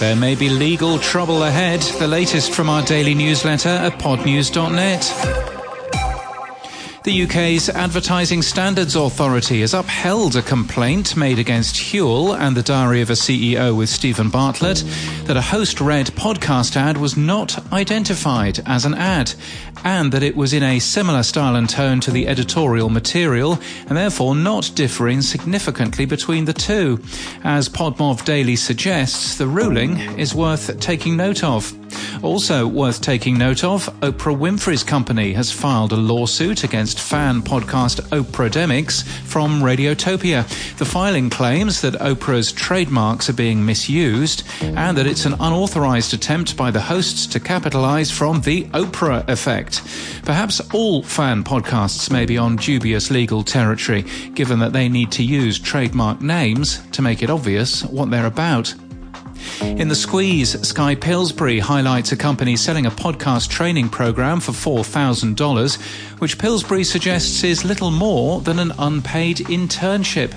There may be legal trouble ahead. The latest from our daily newsletter at podnews.net. The UK's Advertising Standards Authority has upheld a complaint made against Huel and the Diary of a CEO with Stephen Bartlett that a host-read podcast ad was not identified as an ad and that it was in a similar style and tone to the editorial material and therefore not differing significantly between the two. As Podmov Daily suggests, the ruling is worth taking note of. Also worth taking note of, Oprah Winfrey's company has filed a lawsuit against fan podcast Oprahdemics from Radiotopia. The filing claims that Oprah's trademarks are being misused and that it's an unauthorized attempt by the hosts to capitalize from the Oprah effect. Perhaps all fan podcasts may be on dubious legal territory, given that they need to use trademark names to make it obvious what they're about. In the squeeze, Sky Pillsbury highlights a company selling a podcast training program for $4,000, which Pillsbury suggests is little more than an unpaid internship.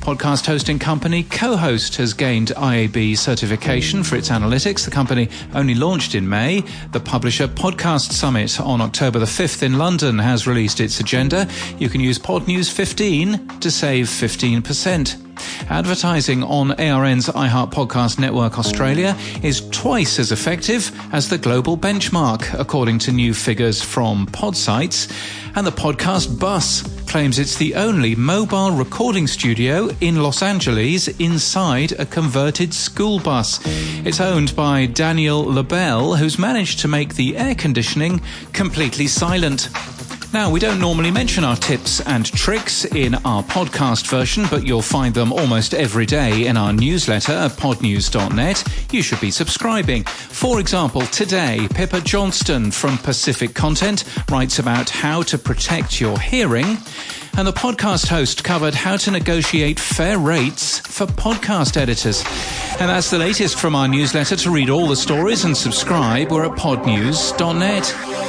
Podcast hosting company Co-host has gained IAB certification for its analytics. The company only launched in May. The publisher Podcast Summit on October the 5th in London has released its agenda. You can use Podnews 15 to save 15%. Advertising on ARN's iHeart Podcast Network Australia is twice as effective as the global benchmark, according to new figures from PodSites. And the Podcast Bus claims it's the only mobile recording studio in Los Angeles inside a converted school bus. It's owned by Daniel LaBelle, who's managed to make the air conditioning completely silent. Now, we don't normally mention our tips and tricks in our podcast version, but you'll find them almost every day in our newsletter at podnews.net. You should be subscribing. For example, today, Pippa Johnston from Pacific Content writes about how to protect your hearing, and the podcast host covered how to negotiate fair rates for podcast editors. And that's the latest from our newsletter. To read all the stories and subscribe, we're at podnews.net.